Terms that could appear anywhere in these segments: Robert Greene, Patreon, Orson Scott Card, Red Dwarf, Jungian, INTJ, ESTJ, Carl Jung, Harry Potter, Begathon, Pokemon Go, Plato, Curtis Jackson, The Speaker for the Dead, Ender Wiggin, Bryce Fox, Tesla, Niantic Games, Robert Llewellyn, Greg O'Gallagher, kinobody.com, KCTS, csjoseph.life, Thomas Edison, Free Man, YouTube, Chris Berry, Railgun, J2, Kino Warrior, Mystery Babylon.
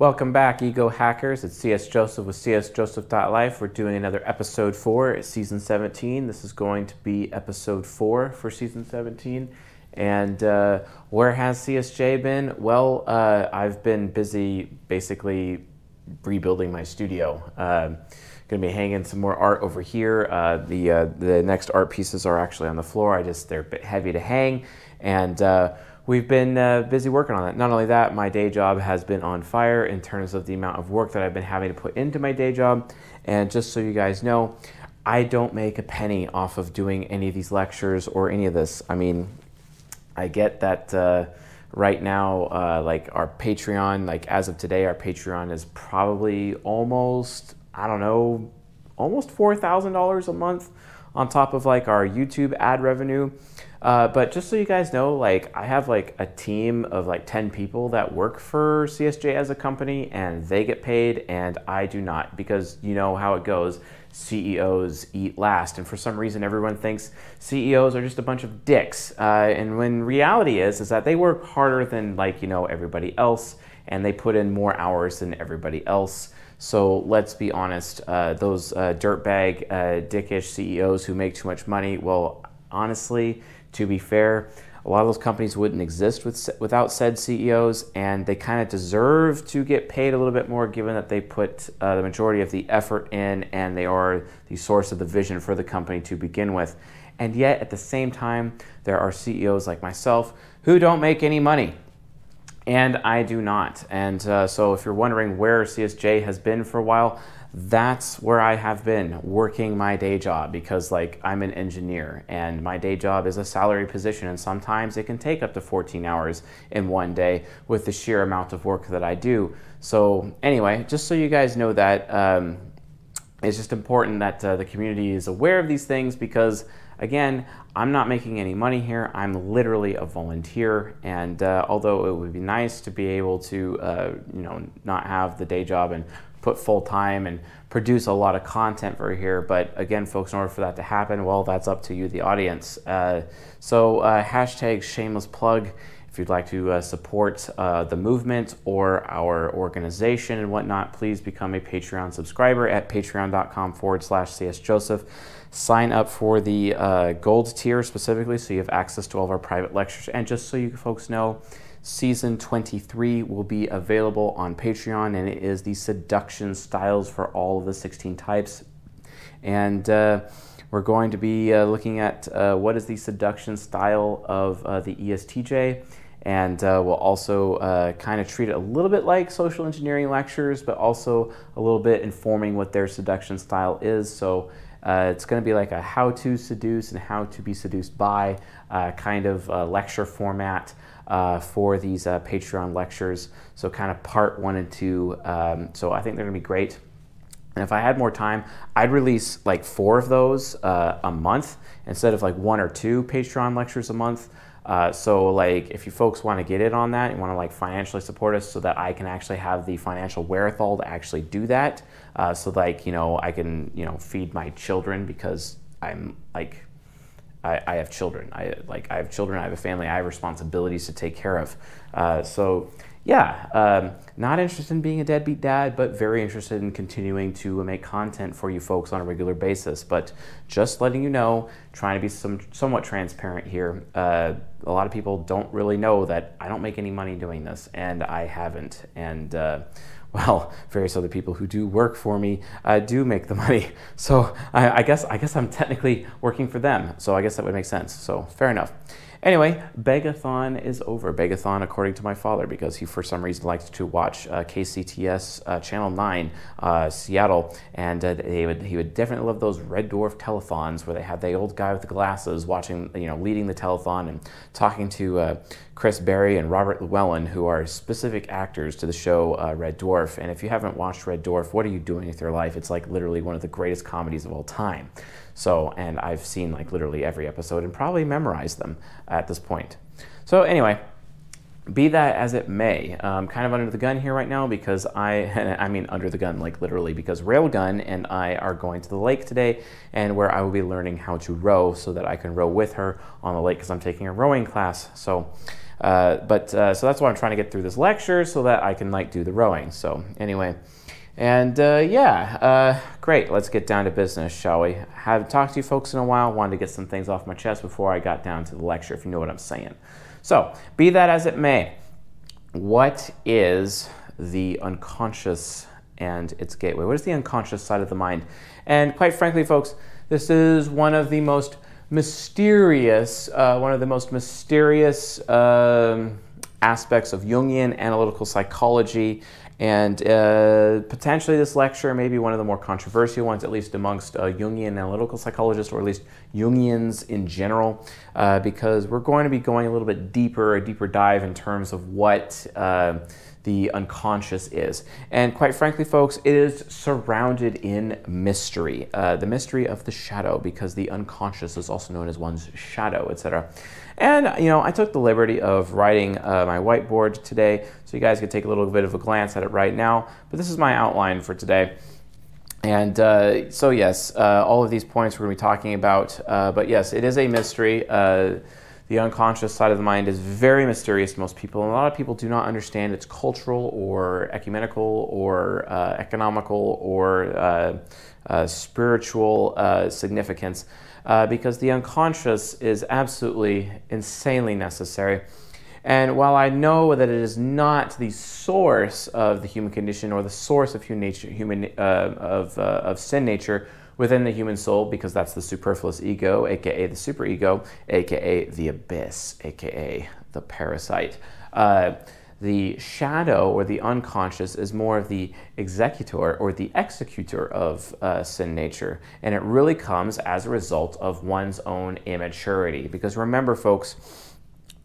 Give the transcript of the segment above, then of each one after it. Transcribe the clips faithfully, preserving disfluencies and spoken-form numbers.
Welcome back, Ego Hackers. It's C S Joseph with c s joseph dot life. We're doing another episode four. It's season seventeen. This is going to be episode four for season seventeen. And uh, where has C S J been? Well, uh, I've been busy basically rebuilding my studio. Uh, gonna be hanging some more art over here. Uh, the uh, the next art pieces are actually on the floor. I just they're a bit heavy to hang, and. Uh, We've been uh, busy working on it. Not only that, my day job has been on fire in terms of the amount of work that I've been having to put into my day job. And just so you guys know, I don't make a penny off of doing any of these lectures or any of this. I mean, I get that uh, right now, uh, like our Patreon, like as of today, our Patreon is probably almost, I don't know, almost four thousand dollars a month on top of like our YouTube ad revenue. Uh, but just so you guys know, like I have like a team of like ten people that work for C S J as a company, and they get paid and I do not, because you know how it goes. C E Os eat last, and for some reason everyone thinks C E Os are just a bunch of dicks. Uh, and when reality is, is that they work harder than like, you know, everybody else, and they put in more hours than everybody else. So let's be honest, uh, those uh, dirtbag, uh, dickish C E Os who make too much money, well, honestly, to be fair, a lot of those companies wouldn't exist with, without said C E Os, and they kind of deserve to get paid a little bit more given that they put uh, the majority of the effort in, and they are the source of the vision for the company to begin with. And yet, at the same time, there are C E Os like myself who don't make any money. And I do not. And uh, so if you're wondering where C S J has been for a while, that's where I have been, working my day job, because like I'm an engineer and my day job is a salary position, and sometimes it can take up to fourteen hours in one day with the sheer amount of work that I do. So anyway, just so you guys know that um, it's just important that uh, the community is aware of these things, because again, I'm not making any money here. I'm literally a volunteer, and uh, although it would be nice to be able to uh, you know, not have the day job and put full time and produce a lot of content for here. But again, folks, in order for that to happen, well, that's up to you, the audience. Uh, so uh, hashtag shameless plug. If you'd like to uh, support uh, the movement or our organization and whatnot, please become a Patreon subscriber at patreon.com forward slash csjoseph. Sign up for the uh, gold tier specifically so you have access to all of our private lectures. And just so you folks know, season twenty-three will be available on Patreon, and it is the seduction styles for all of the sixteen types. And uh, we're going to be uh, looking at uh, what is the seduction style of uh, the E S T J, and uh, we'll also uh, kind of treat it a little bit like social engineering lectures, but also a little bit informing what their seduction style is. So uh, it's going to be like a how to seduce and how to be seduced by uh, kind of uh, lecture format Uh, for these uh, Patreon lectures. So kind of part one and two. Um, so I think they're gonna be great. And if I had more time, I'd release like four of those uh, a month instead of like one or two Patreon lectures a month. Uh, so like if you folks wanna get in on that, you wanna like financially support us so that I can actually have the financial wherewithal to actually do that. Uh, so like, you know, I can, you know, feed my children, because I'm like, I, I have children. I like I have children. I have a family. I have responsibilities to take care of. Uh, so, yeah, um, not interested in being a deadbeat dad, but very interested in continuing to make content for you folks on a regular basis. But just letting you know, trying to be some somewhat transparent here. Uh, a lot of people don't really know that I don't make any money doing this, and I haven't. And uh, well, various other people who do work for me uh, do make the money. So I, I guess I guess I'm technically working for them. So I guess that would make sense. So fair enough. Anyway, Begathon is over. Begathon, according to my father, because he for some reason liked to watch uh, K C T S uh, Channel nine, uh, Seattle, and uh, he would he would definitely love those Red Dwarf telethons where they had the old guy with the glasses watching, you know, leading the telethon and talking to uh, Chris Berry and Robert Llewellyn, who are specific actors to the show uh, Red Dwarf. And if you haven't watched Red Dwarf, what are you doing with your life? It's like literally one of the greatest comedies of all time. So, and I've seen like literally every episode and probably memorized them at this point. So anyway, be that as it may, I'm kind of under the gun here right now because I, I mean under the gun like literally, because Railgun and I are going to the lake today, and where I will be learning how to row so that I can row with her on the lake, because I'm taking a rowing class. So Uh, but uh, so that's why I'm trying to get through this lecture so that I can like do the rowing. So anyway, and uh, yeah, uh, great. Let's get down to business, shall we? Haven't talked to you folks in a while. Wanted to get some things off my chest before I got down to the lecture, if you know what I'm saying. So be that as it may, what is the unconscious and its gateway? What is the unconscious side of the mind? And quite frankly, folks, this is one of the most mysterious, uh, one of the most mysterious um, aspects of Jungian analytical psychology. And uh, potentially this lecture may be one of the more controversial ones, at least amongst uh, Jungian analytical psychologists, or at least Jungians in general, uh, because we're going to be going a little bit deeper, a deeper dive in terms of what uh, the unconscious is. And quite frankly, folks, it is surrounded in mystery, uh, the mystery of the shadow, because the unconscious is also known as one's shadow, et cetera. And, you know, I took the liberty of writing uh, my whiteboard today, so you guys can take a little bit of a glance at it right now. But this is my outline for today. And uh, so, yes, uh, all of these points we're going to be talking about. Uh, but, yes, it is a mystery. Uh, the unconscious side of the mind is very mysterious to most people. And a lot of people do not understand its cultural or ecumenical or uh, economical or uh, uh, spiritual uh, significance. Uh, because the unconscious is absolutely insanely necessary. And while I know that it is not the source of the human condition or the source of human nature, human, uh, of, uh, of sin nature within the human soul, because that's the superfluous ego, aka the superego, aka the abyss, aka the parasite. Uh, The shadow or the unconscious is more of the executor or the executor of uh, sin nature. And it really comes as a result of one's own immaturity. Because remember, folks,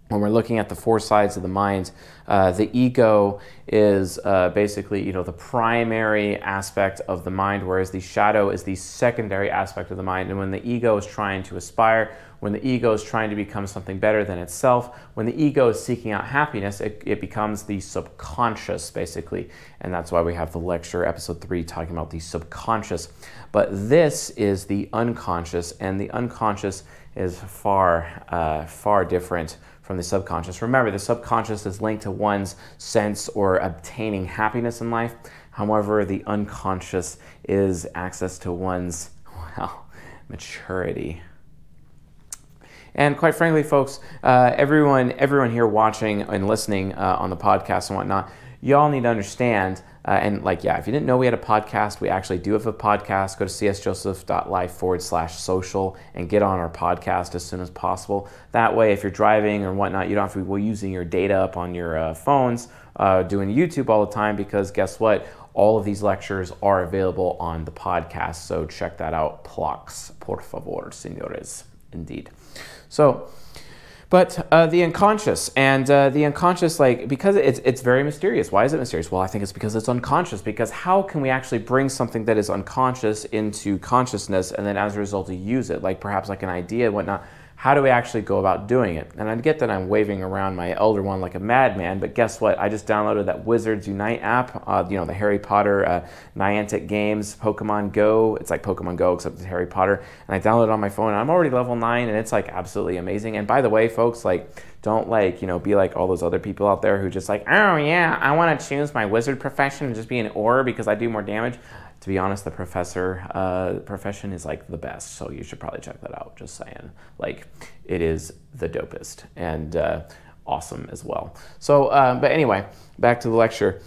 when we're looking at the four sides of the mind, uh, the ego is uh, basically, you know, the primary aspect of the mind, whereas the shadow is the secondary aspect of the mind. And when the ego is trying to aspire, when the ego is trying to become something better than itself, when the ego is seeking out happiness, it, it becomes the subconscious, basically. And that's why we have the lecture, episode three, talking about the subconscious. But this is the unconscious, and the unconscious is far, uh, far different from the subconscious. Remember, the subconscious is linked to one's sense or obtaining happiness in life. However, the unconscious is access to one's, well, maturity. And quite frankly, folks, uh, everyone, everyone here watching and listening uh, on the podcast and whatnot, y'all need to understand, uh, and like, yeah, if you didn't know we had a podcast, we actually do have a podcast. Go to csjoseph.life forward slash social and get on our podcast as soon as possible. That way, if you're driving or whatnot, you don't have to be using your data up on your uh, phones, uh, doing YouTube all the time, because guess what? All of these lectures are available on the podcast, so check that out. Plox, por favor, señores. Indeed. So, but uh, the unconscious and uh, the unconscious, like, because it's, it's very mysterious. Why is it mysterious? Well, I think it's because it's unconscious, because how can we actually bring something that is unconscious into consciousness and then as a result to use it, like perhaps like an idea and whatnot? How do we actually go about doing it? And I get that I'm waving around my Elder One like a madman, but guess what? I just downloaded that Wizards Unite app, uh, you know, the Harry Potter, uh, Niantic Games, Pokemon Go. It's like Pokemon Go except it's Harry Potter. And I downloaded it on my phone, and I'm already level nine, and it's like absolutely amazing. And by the way, folks, like, don't like, you know, be like all those other people out there who just like, oh yeah, I want to choose my wizard profession and just be an Auror because I do more damage. To be honest, the professor uh, profession is like the best, so you should probably check that out, just saying. Like, it is the dopest and uh, awesome as well. So, uh, but anyway, back to the lecture.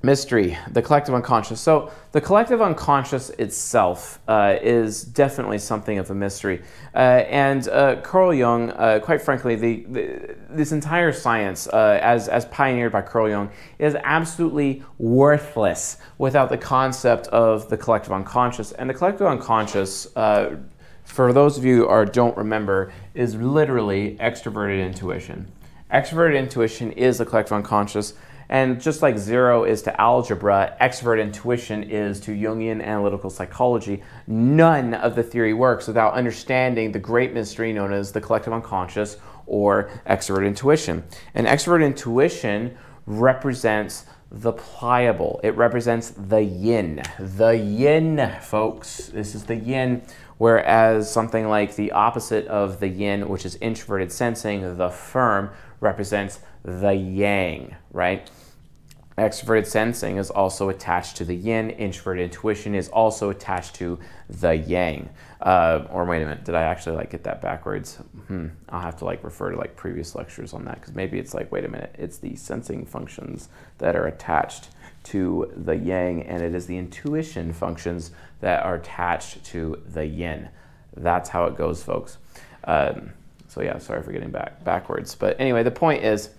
Mystery, the collective unconscious. So the collective unconscious itself uh, is definitely something of a mystery. Uh, and uh, Carl Jung, uh, quite frankly, the, the, this entire science, uh, as, as pioneered by Carl Jung, is absolutely worthless without the concept of the collective unconscious. And the collective unconscious, uh, for those of you who don't remember, is literally extroverted intuition. Extroverted intuition is the collective unconscious. And just like zero is to algebra, extrovert intuition is to Jungian analytical psychology. None of the theory works without understanding the great mystery known as the collective unconscious or extrovert intuition. And extrovert intuition represents the pliable. It represents the yin. The yin, folks. This is the yin. Whereas something like the opposite of the yin, which is introverted sensing, the firm, represents the yang, right? Extroverted sensing is also attached to the yin. Introverted intuition is also attached to the yang. Uh, or wait a minute, did I actually like get that backwards? Hmm. I'll have to like refer to like previous lectures on that, because maybe it's like, wait a minute, it's the sensing functions that are attached to the yang, and it is the intuition functions that are attached to the yin. That's how it goes, folks. Um, so yeah, sorry for getting back backwards. But anyway, the point is,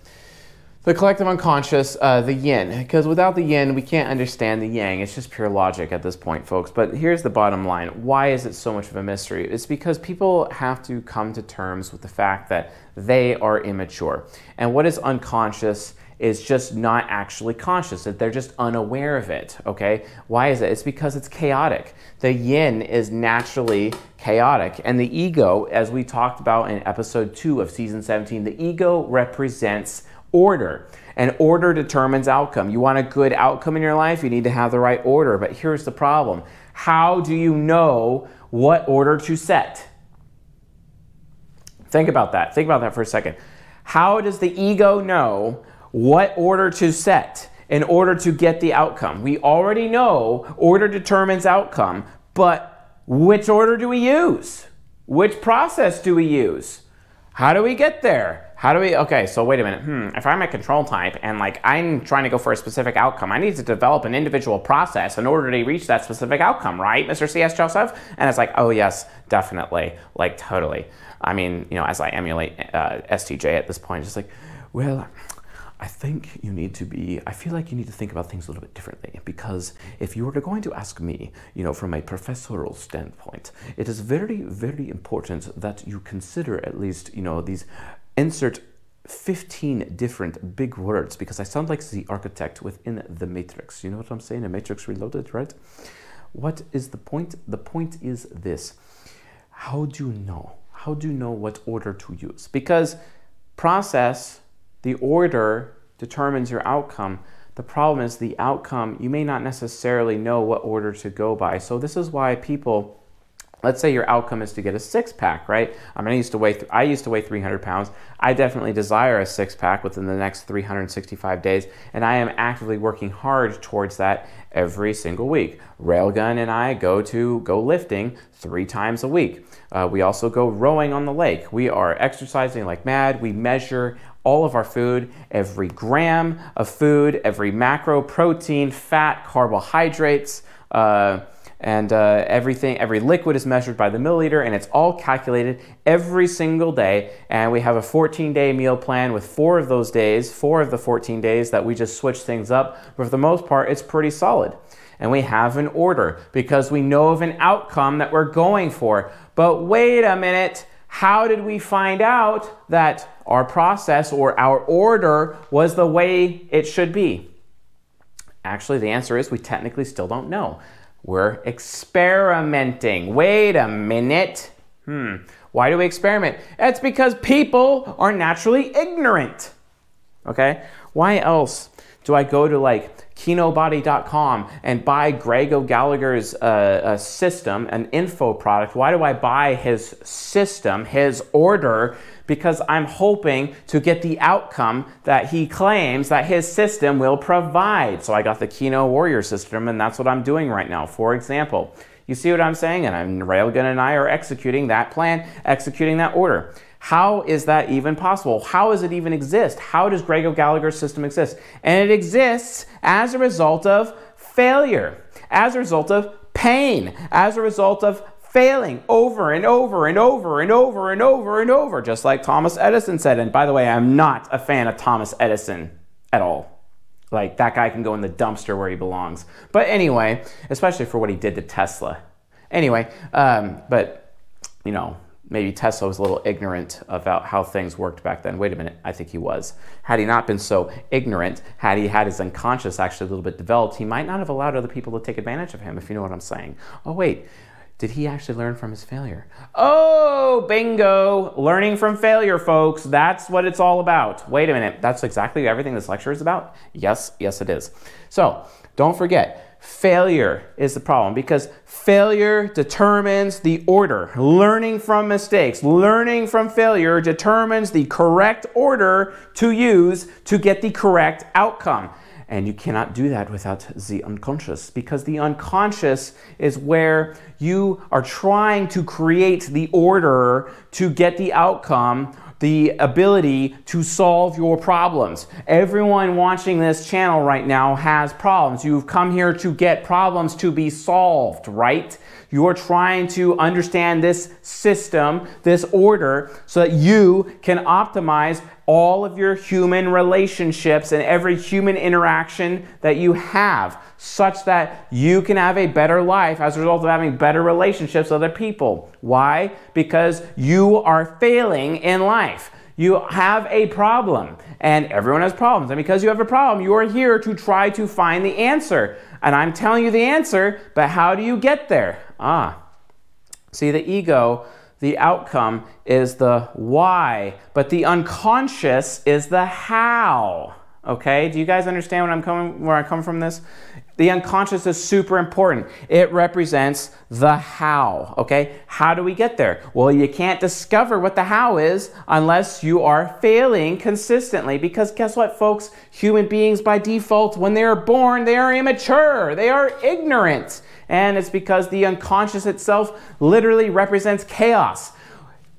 the collective unconscious, uh, the yin, because without the yin, we can't understand the yang. It's just pure logic at this point, folks. But here's the bottom line. Why is it so much of a mystery? It's because people have to come to terms with the fact that they are immature. And what is unconscious is just not actually conscious, that they're just unaware of it, okay? Why is it? It's because it's chaotic. The yin is naturally chaotic, and the ego, as we talked about in episode two of season seventeen, the ego represents order, and order determines outcome. You want a good outcome in your life, you need to have the right order. But here's the problem. How do you know what order to set? Think about that. Think about that for a second. How does the ego know what order to set in order to get the outcome? We already know order determines outcome, but which order do we use? Which process do we use? How do we get there? How do we, okay, so wait a minute, hmm, if I'm a control type and like I'm trying to go for a specific outcome, I need to develop an individual process in order to reach that specific outcome, right, Mister C S Joseph? And it's like, oh yes, definitely, like totally. I mean, you know, as I emulate uh, S T J at this point, it's like, well, I think you need to be, I feel like you need to think about things a little bit differently, because if you were going to ask me, you know, from a professorial standpoint, it is very, very important that you consider at least, you know, these, insert fifteen different big words, because I sound like the architect within the Matrix. You know what I'm saying? A Matrix Reloaded, right? What is the point? The point is this. How do you know? How do you know what order to use? Because process, the order determines your outcome. The problem is the outcome, you may not necessarily know what order to go by. So this is why people, let's say your outcome is to get a six pack, right? I mean, I used to weigh, I used to weigh three hundred pounds. I definitely desire a six pack within the next three hundred sixty-five days, and I am actively working hard towards that every single week. Railgun and I go to go lifting three times a week. Uh, we also go rowing on the lake. We are exercising like mad. We measure all of our food, every gram of food, every macro, protein, fat, carbohydrates, uh, and uh, everything, every liquid is measured by the milliliter, and it's all calculated every single day. And we have a fourteen day meal plan with four of those days, four of the fourteen days that we just switch things up. But for the most part, it's pretty solid. And we have an order because we know of an outcome that we're going for. But wait a minute, how did we find out that our process or our order was the way it should be? Actually, the answer is we technically still don't know. We're experimenting. Wait a minute. Hmm. Why do we experiment? That's because people are naturally ignorant. Okay? Why else do I go to like kino body dot com and buy Greg O'Gallagher's uh, a system, an info product? Why do I buy his system, his order? Because I'm hoping to get the outcome that he claims that his system will provide. So I got the Kino Warrior system, and that's what I'm doing right now, for example. You see what I'm saying? And I'm, Railgun and I are executing that plan, executing that order. How is that even possible? How does it even exist? How does Greg O'Gallagher's system exist? And it exists as a result of failure, as a result of pain, as a result of failing over and over and over and over and over and over, just like Thomas Edison said. And by the way, I'm not a fan of Thomas Edison at all. Like, that guy can go in the dumpster where he belongs. But anyway, especially for what he did to Tesla. Anyway, um, but, you know, maybe Tesla was a little ignorant about how things worked back then. Wait a minute, I think he was. Had he not been so ignorant, had he had his unconscious actually a little bit developed, he might not have allowed other people to take advantage of him, if you know what I'm saying. Oh, wait. Did he actually learn from his failure? Oh, bingo! Learning from failure, folks. That's what it's all about. Wait a minute. That's exactly everything this lecture is about? Yes, yes it is. So, don't forget, failure is the problem, because failure determines the order. Learning from mistakes, learning from failure determines the correct order to use to get the correct outcome. And you cannot do that without the unconscious, because the unconscious is where you are trying to create the order to get the outcome, the ability to solve your problems. Everyone watching this channel right now has problems. You've come here to get problems to be solved, right? You're trying to understand this system, this order, so that you can optimize all of your human relationships and every human interaction that you have, such that you can have a better life as a result of having better relationships with other people. Why? Because you are failing in life. You have a problem, and everyone has problems. And because you have a problem, you are here to try to find the answer. And I'm telling you the answer, but how do you get there? Ah, see, the ego, the outcome is the why, but the unconscious is the how. Okay, do you guys understand what I'm coming, where I come from this? The unconscious is super important. It represents the how, okay? How do we get there? Well, you can't discover what the how is unless you are failing consistently, because guess what, folks? Human beings by default, when they are born, they are immature, they are ignorant, and it's because the unconscious itself literally represents chaos.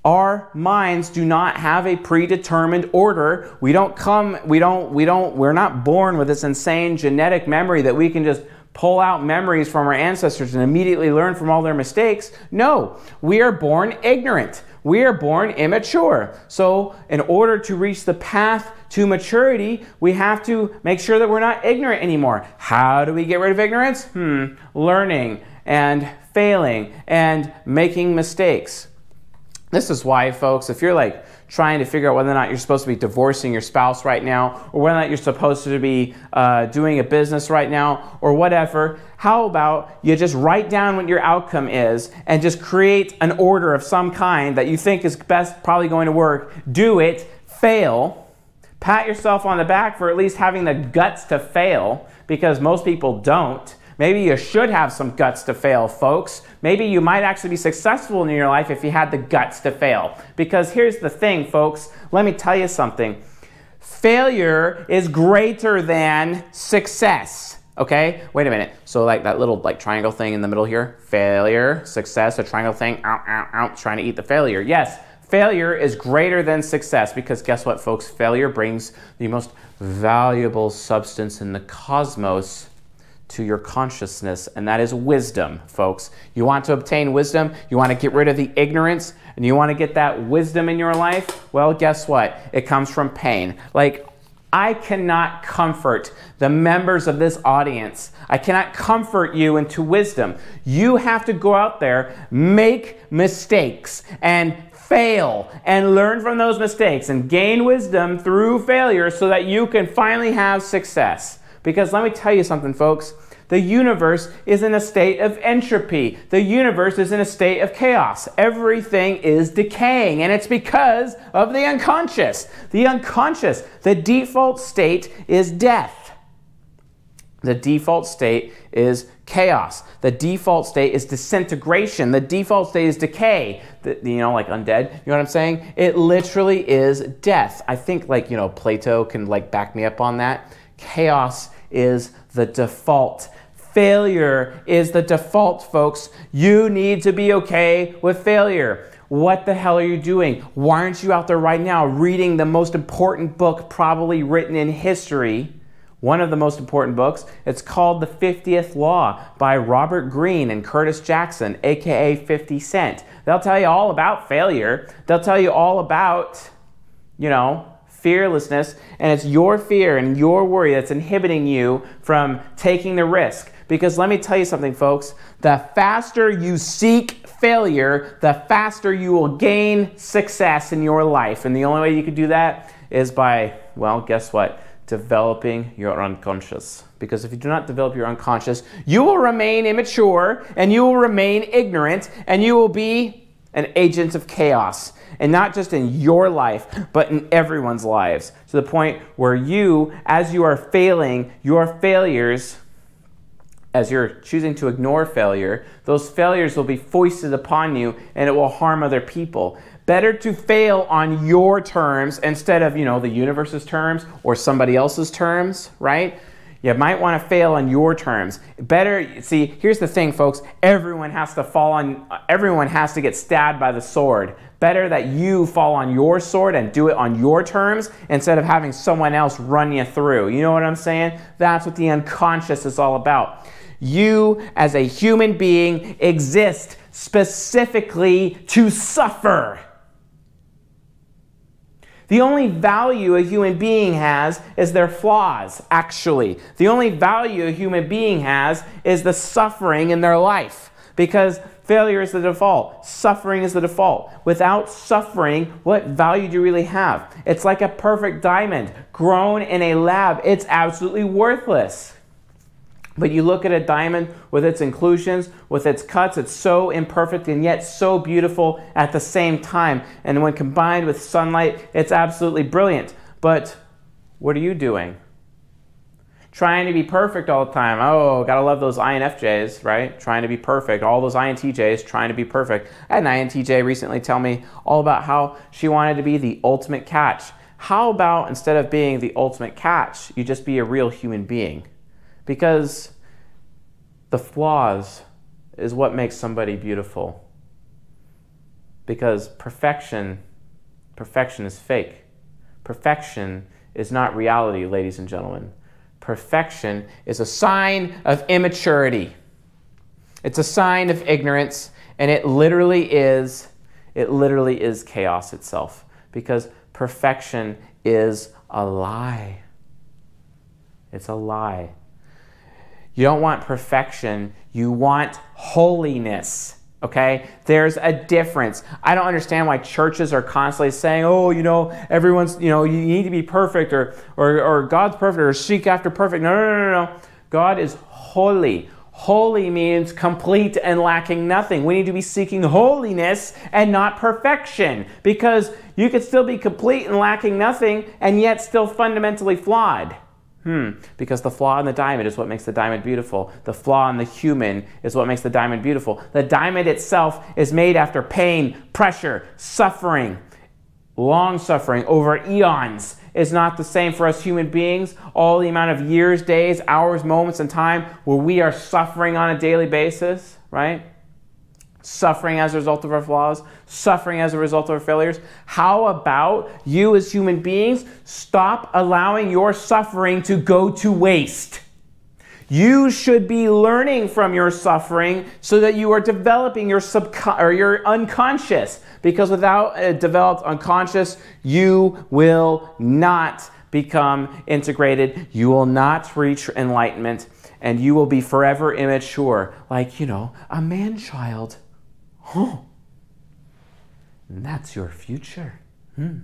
Our minds do not have a predetermined order. We don't come, we don't, we don't, we're not born with this insane genetic memory that we can just pull out memories from our ancestors and immediately learn from all their mistakes. No, we are born ignorant. We are born immature. So in order to reach the path to maturity, we have to make sure that we're not ignorant anymore. How do we get rid of ignorance? Hmm, learning and failing and making mistakes. This is why, folks, if you're like trying to figure out whether or not you're supposed to be divorcing your spouse right now, or whether or not you're supposed to be uh, doing a business right now, or whatever, how about you just write down what your outcome is and just create an order of some kind that you think is best probably going to work. Do it, fail, pat yourself on the back for at least having the guts to fail, because most people don't. Maybe you should have some guts to fail, folks. Maybe you might actually be successful in your life if you had the guts to fail. Because here's the thing, folks. Let me tell you something. Failure is greater than success. Okay? Wait a minute. So like that little like triangle thing in the middle here. Failure, success, a triangle thing. Ow, ow, ow. Trying to eat the failure. Yes. Failure is greater than success, because guess what, folks? Failure brings the most valuable substance in the cosmos to your consciousness, and that is wisdom, folks. You want to obtain wisdom, you want to get rid of the ignorance, and you want to get that wisdom in your life? Well, guess what? It comes from pain. Like, I cannot comfort the members of this audience. I cannot comfort you into wisdom. You have to go out there, make mistakes, and fail and learn from those mistakes and gain wisdom through failure so that you can finally have success. Because let me tell you something, folks, the universe is in a state of entropy. The universe is in a state of chaos. Everything is decaying, and it's because of the unconscious. The unconscious, the default state is death. The default state is chaos. The default state is disintegration. The default state is decay. The, you know, like undead. You know what I'm saying? It literally is death. I think, like, you know, Plato can like back me up on that. Chaos is the default. Failure is the default, folks. You need to be okay with failure. What the hell are you doing? Why aren't you out there right now reading the most important book probably written in history? One of the most important books. It's called The fiftieth Law by Robert Greene and Curtis Jackson, aka fifty cent. They'll tell you all about failure. They'll tell you all about, you know, fearlessness, and it's your fear and your worry that's inhibiting you from taking the risk. Because let me tell you something, folks, the faster you seek failure, the faster you will gain success in your life. And the only way you can do that is by, well, guess what? Developing your unconscious. Because if you do not develop your unconscious, you will remain immature and you will remain ignorant and you will be an agent of chaos. And not just in your life, but in everyone's lives. To the point where you, as you are failing, your failures As you're choosing to ignore failure, those failures will be foisted upon you and it will harm other people. Better to fail on your terms instead of, you know, the universe's terms or somebody else's terms, right? You might want to fail on your terms. Better, see, here's the thing, folks, everyone has to fall on, everyone has to get stabbed by the sword. Better that you fall on your sword and do it on your terms instead of having someone else run you through. You know what I'm saying? That's what the unconscious is all about. You, as a human being, exist specifically to suffer. The only value a human being has is their flaws, actually. The only value a human being has is the suffering in their life, because failure is the default. Suffering is the default. Without suffering, what value do you really have? It's like a perfect diamond grown in a lab. It's absolutely worthless. But you look at a diamond with its inclusions, with its cuts, it's so imperfect and yet so beautiful at the same time. And when combined with sunlight, it's absolutely brilliant. But what are you doing? Trying to be perfect all the time. Oh, gotta love those I N F Js, right? Trying to be perfect. All those I N T Js trying to be perfect. I had an I N T J recently tell me all about how she wanted to be the ultimate catch. How about instead of being the ultimate catch, you just be a real human being? Because the flaws is what makes somebody beautiful. Because perfection, perfection is fake. Perfection is not reality, ladies and gentlemen. Perfection is a sign of immaturity. It's a sign of ignorance, and it literally is, it literally is chaos itself. Because perfection is a lie. It's a lie. You don't want perfection, you want holiness, okay? There's a difference. I don't understand why churches are constantly saying, oh, you know, everyone's, you know, you need to be perfect or, or, or God's perfect or seek after perfect. No, no, no, no, no. God is holy. Holy means complete and lacking nothing. We need to be seeking holiness and not perfection, because you could still be complete and lacking nothing and yet still fundamentally flawed. Hmm, because the flaw in the diamond is what makes the diamond beautiful. The flaw in the human is what makes the diamond beautiful. The diamond itself is made after pain, pressure, suffering, long suffering over eons. It's not the same for us human beings. All the amount of years, days, hours, moments, and time where we are suffering on a daily basis, right? Suffering as a result of our flaws, suffering as a result of our failures. How about you as human beings stop allowing your suffering to go to waste? You should be learning from your suffering so that you are developing your subcon- or your unconscious. Because without a developed unconscious, you will not become integrated. You will not reach enlightenment, and you will be forever immature, like, you know, a man-child. Huh. And that's your future. Hmm.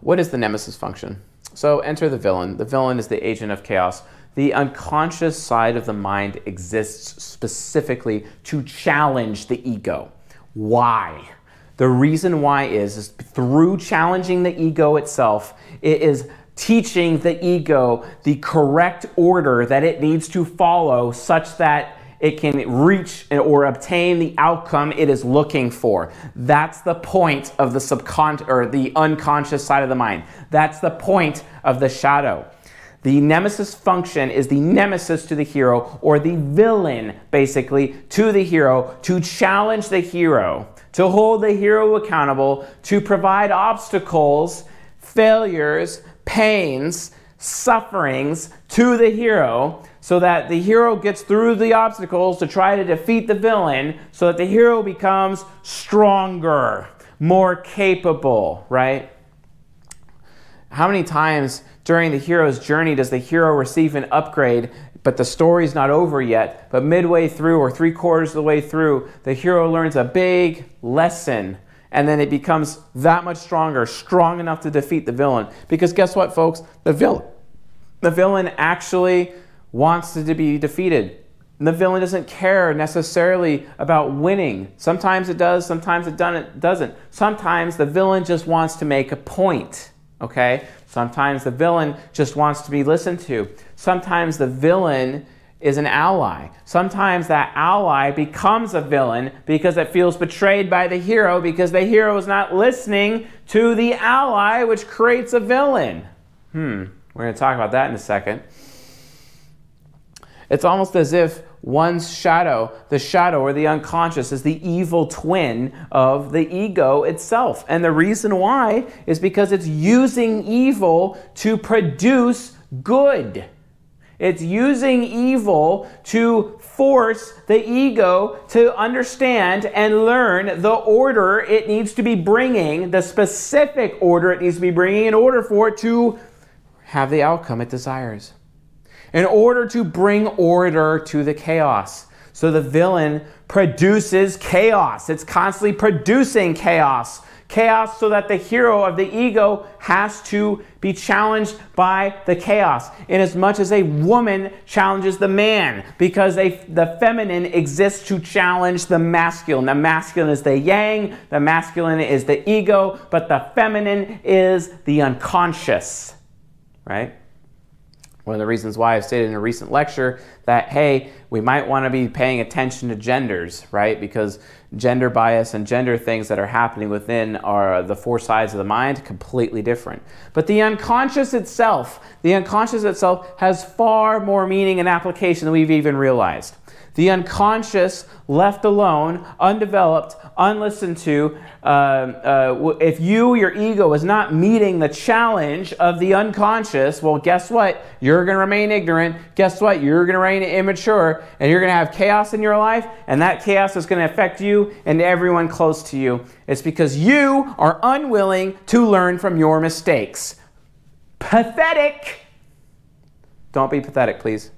What is the nemesis function? So enter the villain. The villain is the agent of chaos. The unconscious side of the mind exists specifically to challenge the ego. Why? The reason why is, is through challenging the ego itself, it is teaching the ego the correct order that it needs to follow such that it can reach or obtain the outcome it is looking for. That's the point of the subcon or the unconscious side of the mind. That's the point of the shadow. The nemesis function is the nemesis to the hero, or the villain, basically, to the hero, to challenge the hero, to hold the hero accountable, to provide obstacles, failures, pains, sufferings to the hero, so that the hero gets through the obstacles to try to defeat the villain, so that the hero becomes stronger, more capable, right? How many times during the hero's journey does the hero receive an upgrade, but the story's not over yet, but midway through or three quarters of the way through, the hero learns a big lesson, and then it becomes that much stronger, strong enough to defeat the villain. Because guess what, folks? The villain, the villain actually wants to be defeated. And the villain doesn't care necessarily about winning. Sometimes it does, sometimes it doesn't. Sometimes the villain just wants to make a point, okay? Sometimes the villain just wants to be listened to. Sometimes the villain is an ally. Sometimes that ally becomes a villain because it feels betrayed by the hero because the hero is not listening to the ally, which creates a villain. Hmm, we're going to talk about that in a second. It's almost as if one's shadow, the shadow or the unconscious, is the evil twin of the ego itself. And the reason why is because it's using evil to produce good. It's using evil to force the ego to understand and learn the order it needs to be bringing, the specific order it needs to be bringing in order for it to have the outcome it desires. In order to bring order to the chaos. So the villain produces chaos. It's constantly producing chaos. Chaos so that the hero of the ego has to be challenged by the chaos. In as much as a woman challenges the man, because they, the feminine exists to challenge the masculine. The masculine is the yang, the masculine is the ego, but the feminine is the unconscious, right? One of the reasons why I've stated in a recent lecture that, hey, we might want to be paying attention to genders, right? Because gender bias and gender things that are happening within are the four sides of the mind, completely different. But the unconscious itself, the unconscious itself has far more meaning and application than we've even realized. The unconscious, left alone, undeveloped, unlistened to, uh, uh, if you, your ego, is not meeting the challenge of the unconscious, well, guess what? You're going to remain ignorant. Guess what? You're going to remain immature, and you're going to have chaos in your life, and that chaos is going to affect you and everyone close to you. It's because you are unwilling to learn from your mistakes. Pathetic! Don't be pathetic, please.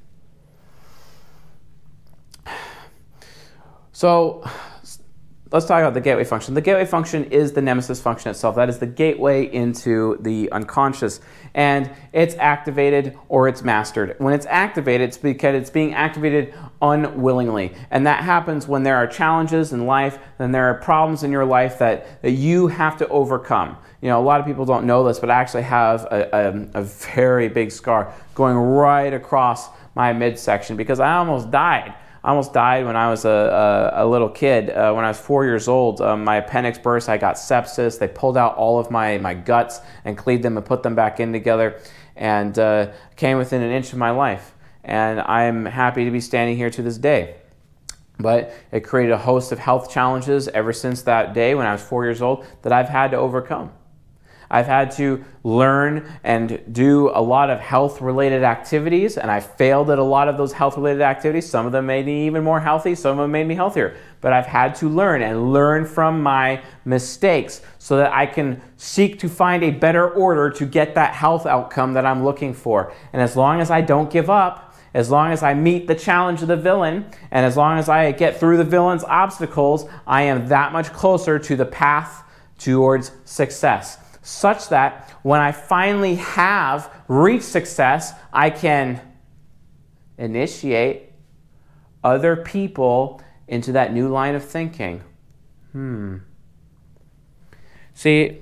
So let's talk about the gateway function. The gateway function is the nemesis function itself. That is the gateway into the unconscious. And it's activated or it's mastered. When it's activated, it's because it's being activated unwillingly. And that happens when there are challenges in life, then there are problems in your life that, that you have to overcome. You know, a lot of people don't know this, but I actually have a, a, a very big scar going right across my midsection because I almost died. I almost died when I was a, a, a little kid. Uh, when I was four years old, um, my appendix burst, I got sepsis. They pulled out all of my, my guts and cleaved them and put them back in together and uh, came within an inch of my life. And I'm happy to be standing here to this day. But it created a host of health challenges ever since that day when I was four years old that I've had to overcome. I've had to learn and do a lot of health-related activities, and I failed at a lot of those health-related activities. Some of them made me even more healthy, some of them made me healthier. But I've had to learn and learn from my mistakes so that I can seek to find a better order to get that health outcome that I'm looking for. And as long as I don't give up, as long as I meet the challenge of the villain, and as long as I get through the villain's obstacles, I am that much closer to the path towards success. Such that when I finally have reached success, I can initiate other people into that new line of thinking. Hmm. See,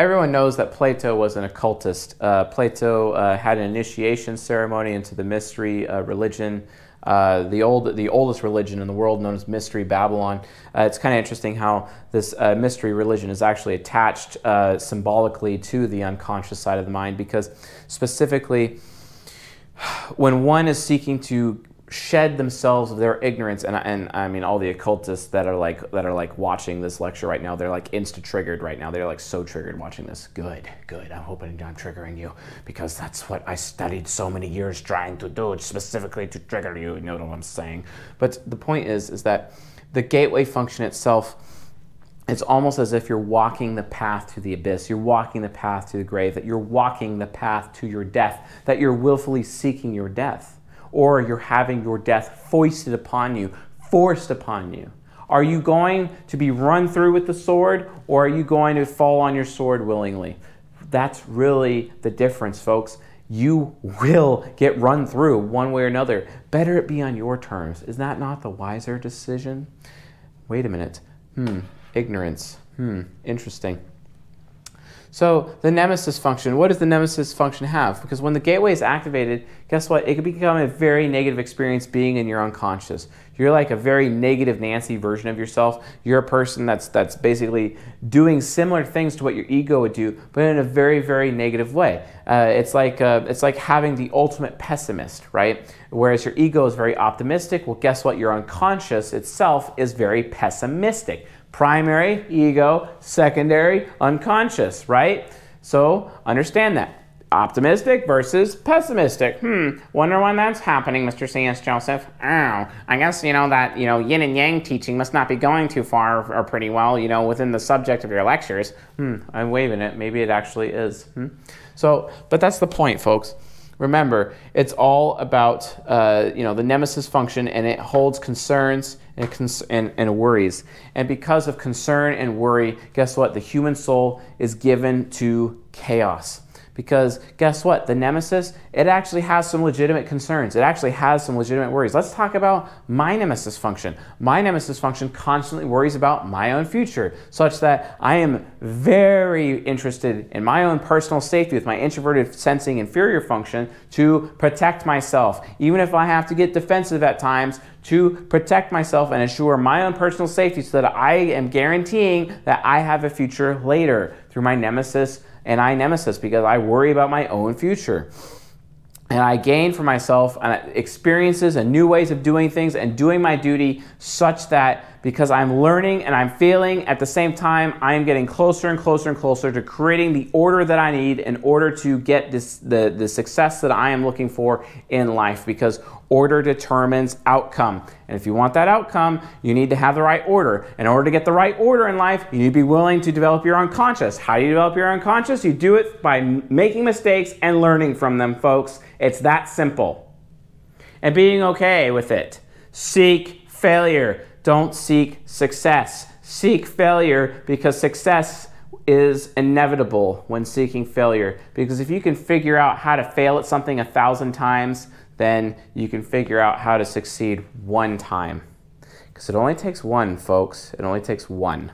everyone knows that Plato was an occultist. Uh, Plato uh, had an initiation ceremony into the mystery uh, religion. Uh, the old, the oldest religion in the world, known as Mystery Babylon. Uh, it's kind of interesting how this uh, mystery religion is actually attached uh, symbolically to the unconscious side of the mind, because specifically when one is seeking to shed themselves of their ignorance, and, and I mean all the occultists that are like that are like watching this lecture right now, they're like insta-triggered right now. They're like so triggered watching this. Good, good. I'm hoping I'm triggering you because that's what I studied so many years trying to do, specifically to trigger you. You know what I'm saying? But the point is, is that the gateway function itself, it's almost as if you're walking the path to the abyss. You're walking the path to the grave. That you're walking the path to your death. That you're willfully seeking your death. Or you're having your death foisted upon you, forced upon you. Are you going to be run through with the sword, or are you going to fall on your sword willingly? That's really the difference, folks. You will get run through one way or another. Better it be on your terms. Is that not the wiser decision? Wait a minute. Hmm. Ignorance. Hmm. Interesting. So the nemesis function, what does the nemesis function have? Because when the gateway is activated, guess what? It could become a very negative experience being in your unconscious. You're like a very negative Nancy version of yourself. You're a person that's, that's basically doing similar things to what your ego would do, but in a very, very negative way. Uh, it's, like, uh, it's like having the ultimate pessimist, right? Whereas your ego is very optimistic. Well, guess what? Your unconscious itself is very pessimistic. Primary, ego, secondary, unconscious, right? So understand that. Optimistic versus pessimistic. Hmm, wonder when that's happening, Mister C S Joseph. Oh, I guess, you know, that, you know, yin and yang teaching must not be going too far or, or pretty well, you know, within the subject of your lectures. Hmm, I'm waving it. Maybe it actually is. Hmm. So, but that's the point, folks. Remember, it's all about, uh, you know, the nemesis function, and it holds concerns and, cons and, and worries. And because of concern and worry, guess what? The human soul is given to chaos. Because guess what? The nemesis, it actually has some legitimate concerns. It actually has some legitimate worries. Let's talk about my nemesis function. My nemesis function constantly worries about my own future, such that I am very interested in my own personal safety with my introverted sensing inferior function to protect myself. Even if I have to get defensive at times, to protect myself and assure my own personal safety so that I am guaranteeing that I have a future later through my nemesis and I nemesis, because I worry about my own future. And I gain for myself experiences and new ways of doing things and doing my duty, such that because I'm learning and I'm failing, at the same time, I am getting closer and closer and closer to creating the order that I need in order to get this, the, the success that I am looking for in life, because order determines outcome. And if you want that outcome, you need to have the right order. In order to get the right order in life, you need to be willing to develop your unconscious. How do you develop your unconscious? You do it by making mistakes and learning from them, folks. It's that simple. And being okay with it. Seek failure. Don't seek success. Seek failure, because success is inevitable when seeking failure. Because if you can figure out how to fail at something a thousand times, then you can figure out how to succeed one time. Because it only takes one, folks. It only takes one.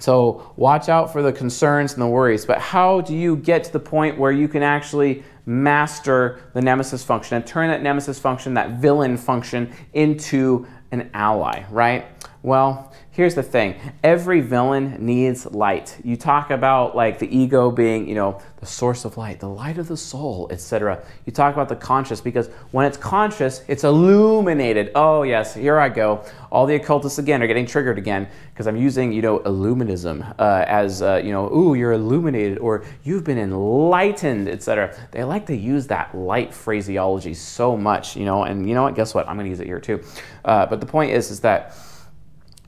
So watch out for the concerns and the worries. But how do you get to the point where you can actually master the nemesis function and turn that nemesis function, that villain function, into an ally, right? Well, here's the thing. Every villain needs light. You talk about like the ego being, you know, the source of light, the light of the soul, et cetera. You talk about the conscious, because when it's conscious, it's illuminated. Oh yes, here I go. All the occultists again are getting triggered again, because I'm using, you know, illuminism uh, as, uh, you know, ooh, you're illuminated, or you've been enlightened, et cetera. They like to use that light phraseology so much, you know, and you know what? Guess what? I'm going to use it here too. Uh, but the point is, is that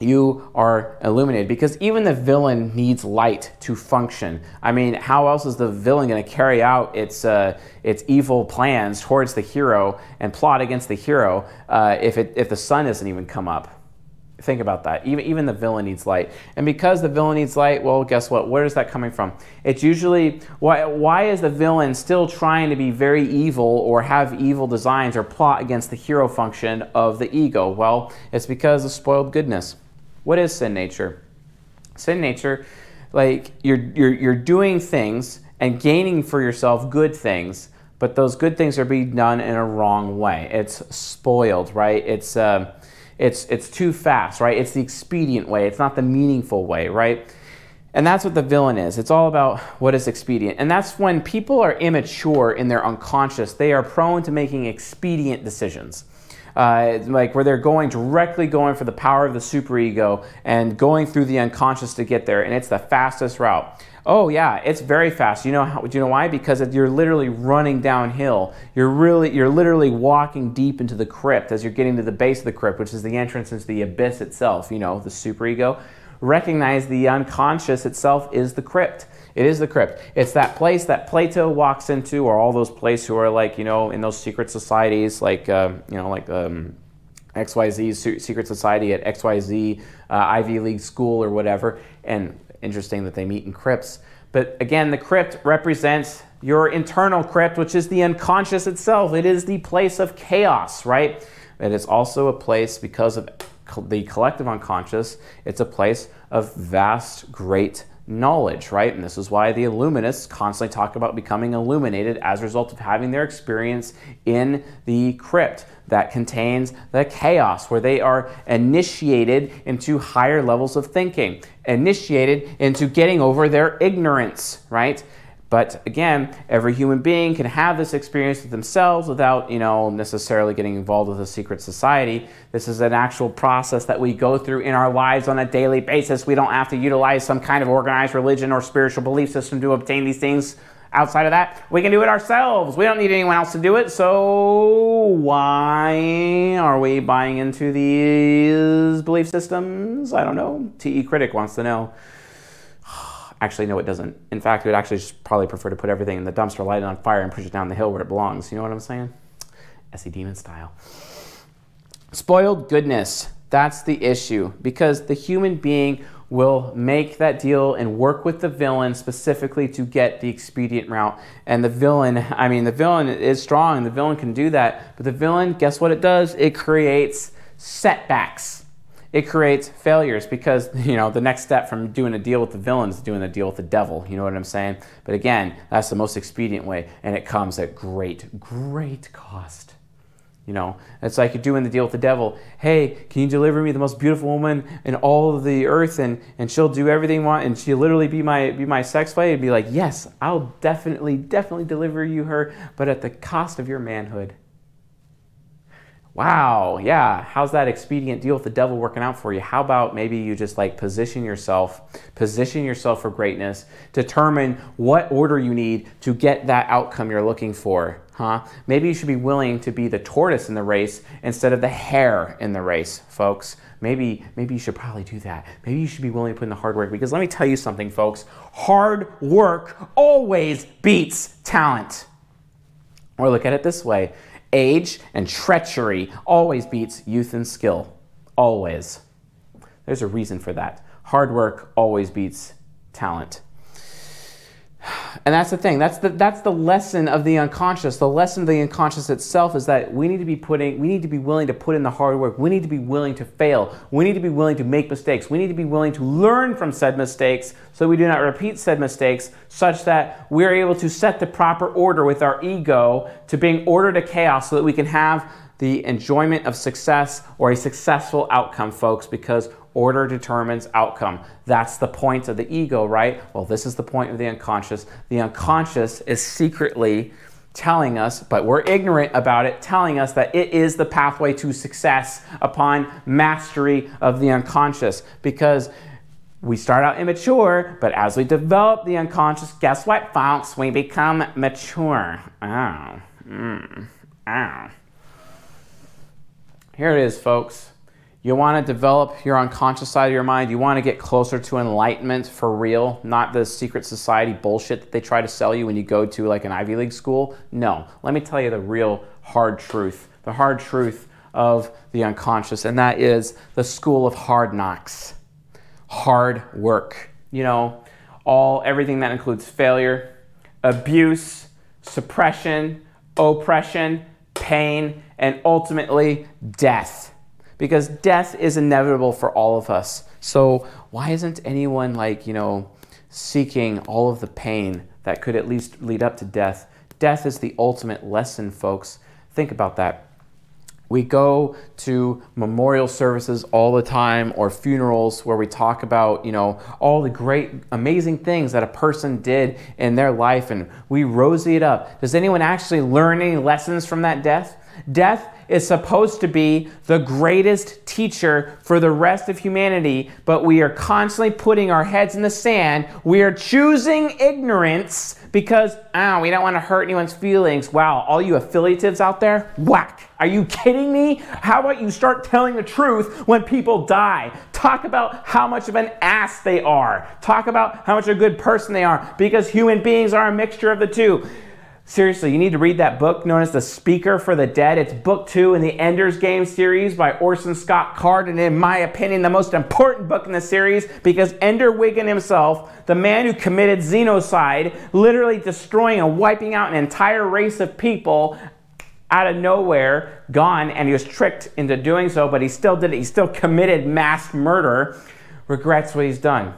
you are illuminated, because even the villain needs light to function. I mean, how else is the villain going to carry out its uh, its evil plans towards the hero and plot against the hero uh, if it if the sun doesn't even come up? Think about that. Even even the villain needs light, and because the villain needs light, well, guess what? Where is that coming from? It's usually why why is the villain still trying to be very evil or have evil designs or plot against the hero function of the ego? Well, it's because of spoiled goodness. What is sin nature? Sin nature, like you're, you're, you're doing things and gaining for yourself good things, but those good things are being done in a wrong way. It's spoiled, right? It's, uh, it's, it's too fast, right? It's the expedient way. It's not the meaningful way, right? And that's what the villain is. It's all about what is expedient. And that's when people are immature in their unconscious. They are prone to making expedient decisions. Uh, like where they're going directly going for the power of the superego and going through the unconscious to get there, and it's the fastest route. Oh yeah, it's very fast. You know how? Do you know why? Because you're literally running downhill. You're really, you're literally walking deep into the crypt as you're getting to the base of the crypt, which is the entrance into the abyss itself. You know, the superego. Recognize the unconscious itself is the crypt. It is the crypt. It's that place that Plato walks into, or all those places who are like, you know, in those secret societies, like, uh, you know, like um, X Y Z secret society at X Y Z uh, Ivy League school or whatever. And interesting that they meet in crypts. But again, the crypt represents your internal crypt, which is the unconscious itself. It is the place of chaos, right? It is also a place, because of the collective unconscious, it's a place of vast, great knowledge, right? And this is why the Illuminists constantly talk about becoming illuminated as a result of having their experience in the crypt that contains the chaos, where they are initiated into higher levels of thinking, initiated into getting over their ignorance, right? But again, every human being can have this experience with themselves without, you know, necessarily getting involved with a secret society. This is an actual process that we go through in our lives on a daily basis. We don't have to utilize some kind of organized religion or spiritual belief system to obtain these things. Outside of that, we can do it ourselves. We don't need anyone else to do it. So why are we buying into these belief systems? I don't know. T E Critic wants to know. Actually, no, it doesn't. In fact, we'd actually just probably prefer to put everything in the dumpster, light it on fire, and push it down the hill where it belongs. You know what I'm saying? S E Demon style. Spoiled goodness. That's the issue, because the human being will make that deal and work with the villain specifically to get the expedient route. And the villain, I mean, the villain is strong. The villain can do that. But the villain, guess what it does? It creates setbacks. It creates failures, because, you know, the next step from doing a deal with the villain is doing a deal with the devil. You know what I'm saying? But again, that's the most expedient way, and it comes at great, great cost. You know, it's like you're doing the deal with the devil. Hey, can you deliver me the most beautiful woman in all of the earth, and, and she'll do everything you want, and she'll literally be my be my sex slave? And be like, yes, I'll definitely, definitely deliver you her, but at the cost of your manhood. Wow, yeah, how's that expedient deal with the devil working out for you? How about maybe you just like position yourself, position yourself for greatness, determine what order you need to get that outcome you're looking for, huh? Maybe you should be willing to be the tortoise in the race instead of the hare in the race, folks. Maybe, maybe you should probably do that. Maybe you should be willing to put in the hard work, because let me tell you something, folks, hard work always beats talent. Or look at it this way. Age and treachery always beats youth and skill. Always. There's a reason for that. Hard work always beats talent. And that's the thing. That's the, that's the lesson of the unconscious. The lesson of the unconscious itself is that we need to be putting, we need to be willing to put in the hard work. We need to be willing to fail. We need to be willing to make mistakes. We need to be willing to learn from said mistakes so we do not repeat said mistakes, such that we're able to set the proper order with our ego to bring order to chaos so that we can have the enjoyment of success, or a successful outcome, folks, because order determines outcome. That's the point of the ego, right? Well, this is the point of the unconscious. The unconscious is secretly telling us, but we're ignorant about it, telling us that it is the pathway to success upon mastery of the unconscious, because we start out immature, but as we develop the unconscious, guess what, folks? We become mature. Oh, mm. Oh. Here it is, folks. You want to develop your unconscious side of your mind. You want to get closer to enlightenment for real, not the secret society bullshit that they try to sell you when you go to like an Ivy League school. No, let me tell you the real hard truth, the hard truth of the unconscious, and that is the school of hard knocks, hard work. You know, all, everything that includes failure, abuse, suppression, oppression, pain, and ultimately death. Because death is inevitable for all of us. So why isn't anyone like, you know, seeking all of the pain that could at least lead up to death? Death is the ultimate lesson, folks. Think about that. We go to memorial services all the time, or funerals, where we talk about, you know, all the great, amazing things that a person did in their life, and we rosy it up. Does anyone actually learn any lessons from that death? Death is supposed to be the greatest teacher for the rest of humanity, but we are constantly putting our heads in the sand. We are choosing ignorance because, oh, we don't want to hurt anyone's feelings. Wow, all you affiliatives out there, whack. Are you kidding me? How about you start telling the truth when people die? Talk about how much of an ass they are. Talk about how much of a good person they are, because human beings are a mixture of the two. Seriously, you need to read that book known as The Speaker for the Dead. It's book two in the Ender's Game series by Orson Scott Card, and in my opinion, the most important book in the series, because Ender Wiggin himself, the man who committed xenocide, literally destroying and wiping out an entire race of people out of nowhere, gone, and he was tricked into doing so, but he still did it. He still committed mass murder, regrets what he's done.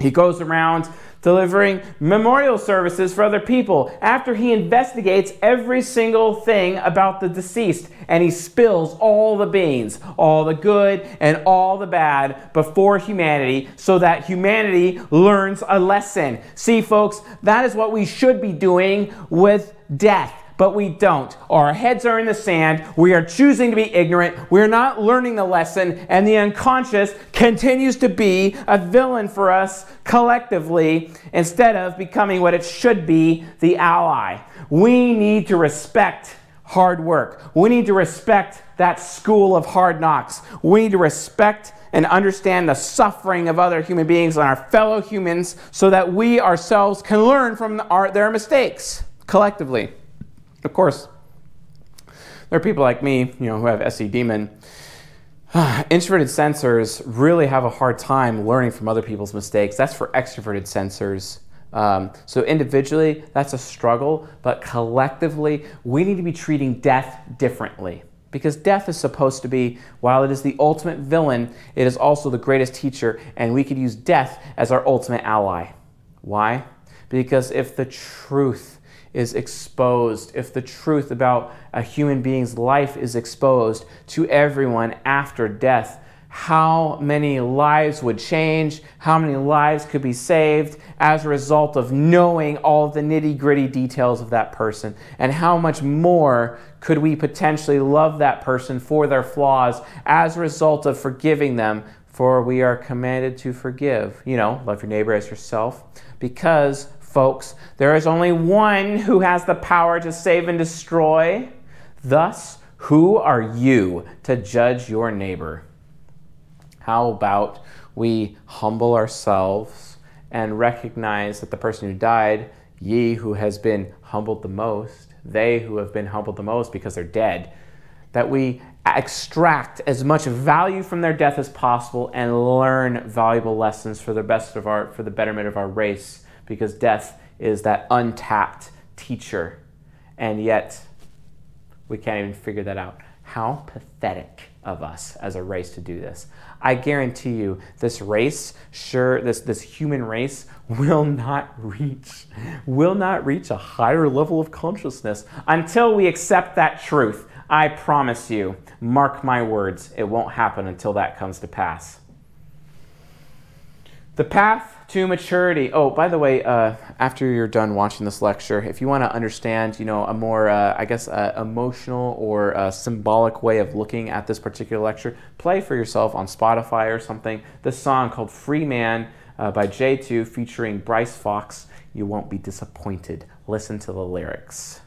He goes around delivering memorial services for other people after he investigates every single thing about the deceased, and he spills all the beans, all the good and all the bad, before humanity so that humanity learns a lesson. See, folks, that is what we should be doing with death. But we don't. Our heads are in the sand. We are choosing to be ignorant. We're not learning the lesson, and the unconscious continues to be a villain for us collectively instead of becoming what it should be, the ally. We need to respect hard work. We need to respect that school of hard knocks. We need to respect and understand the suffering of other human beings and our fellow humans so that we ourselves can learn from our, their mistakes collectively. Of course, there are people like me, you know, who have S E demon. Introverted sensors really have a hard time learning from other people's mistakes. That's for extroverted sensors. Um, so individually, that's a struggle, but collectively, we need to be treating death differently. Because death is supposed to be, while it is the ultimate villain, it is also the greatest teacher, and we could use death as our ultimate ally. Why? Because if the truth is exposed, if the truth about a human being's life is exposed to everyone after death, how many lives would change? How many lives could be saved as a result of knowing all the nitty-gritty details of that person? And how much more could we potentially love that person for their flaws as a result of forgiving them? For we are commanded to forgive. You know, love your neighbor as yourself. Because folks, there is only one who has the power to save and destroy. Thus, who are you to judge your neighbor? How about we humble ourselves and recognize that the person who died, ye who has been humbled the most, they who have been humbled the most because they're dead, that we extract as much value from their death as possible and learn valuable lessons for the best of our, for the betterment of our race. Because death is that untapped teacher, and yet we can't even figure that out. How pathetic of us as a race to do this. I guarantee you this race, sure, this, this human race will not reach, will not reach a higher level of consciousness until we accept that truth. I promise you, mark my words, it won't happen until that comes to pass. The path to maturity. Oh, by the way, uh, after you're done watching this lecture, if you want to understand, you know, a more, uh, I guess, uh, emotional or uh, symbolic way of looking at this particular lecture, play for yourself on Spotify or something this song called Free Man uh, by J two featuring Bryce Fox. You won't be disappointed. Listen to the lyrics.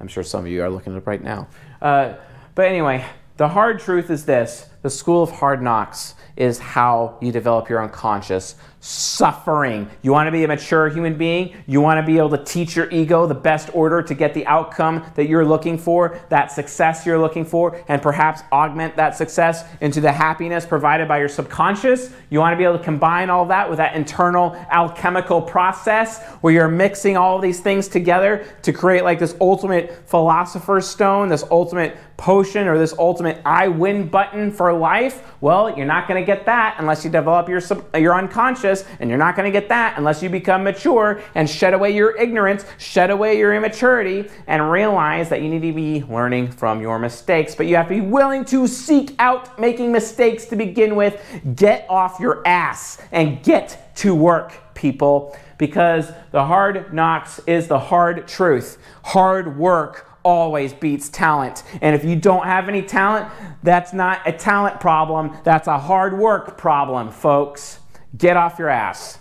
I'm sure some of you are looking it up right now. Uh, but anyway, the hard truth is this. The school of hard knocks is how you develop your unconscious suffering. You want to be a mature human being? You want to be able to teach your ego the best order to get the outcome that you're looking for, that success you're looking for, and perhaps augment that success into the happiness provided by your subconscious? You want to be able to combine all that with that internal alchemical process where you're mixing all these things together to create like this ultimate philosopher's stone, this ultimate potion, or this ultimate I win button for life? Well, you're not going to get that unless you develop your, sub your unconscious, and you're not going to get that unless you become mature and shed away your ignorance, shed away your immaturity, and realize that you need to be learning from your mistakes. But you have to be willing to seek out making mistakes to begin with. Get off your ass and get to work, people, because the hard knocks is the hard truth. Hard work always beats talent. And if you don't have any talent, that's not a talent problem. That's a hard work problem, folks. Get off your ass.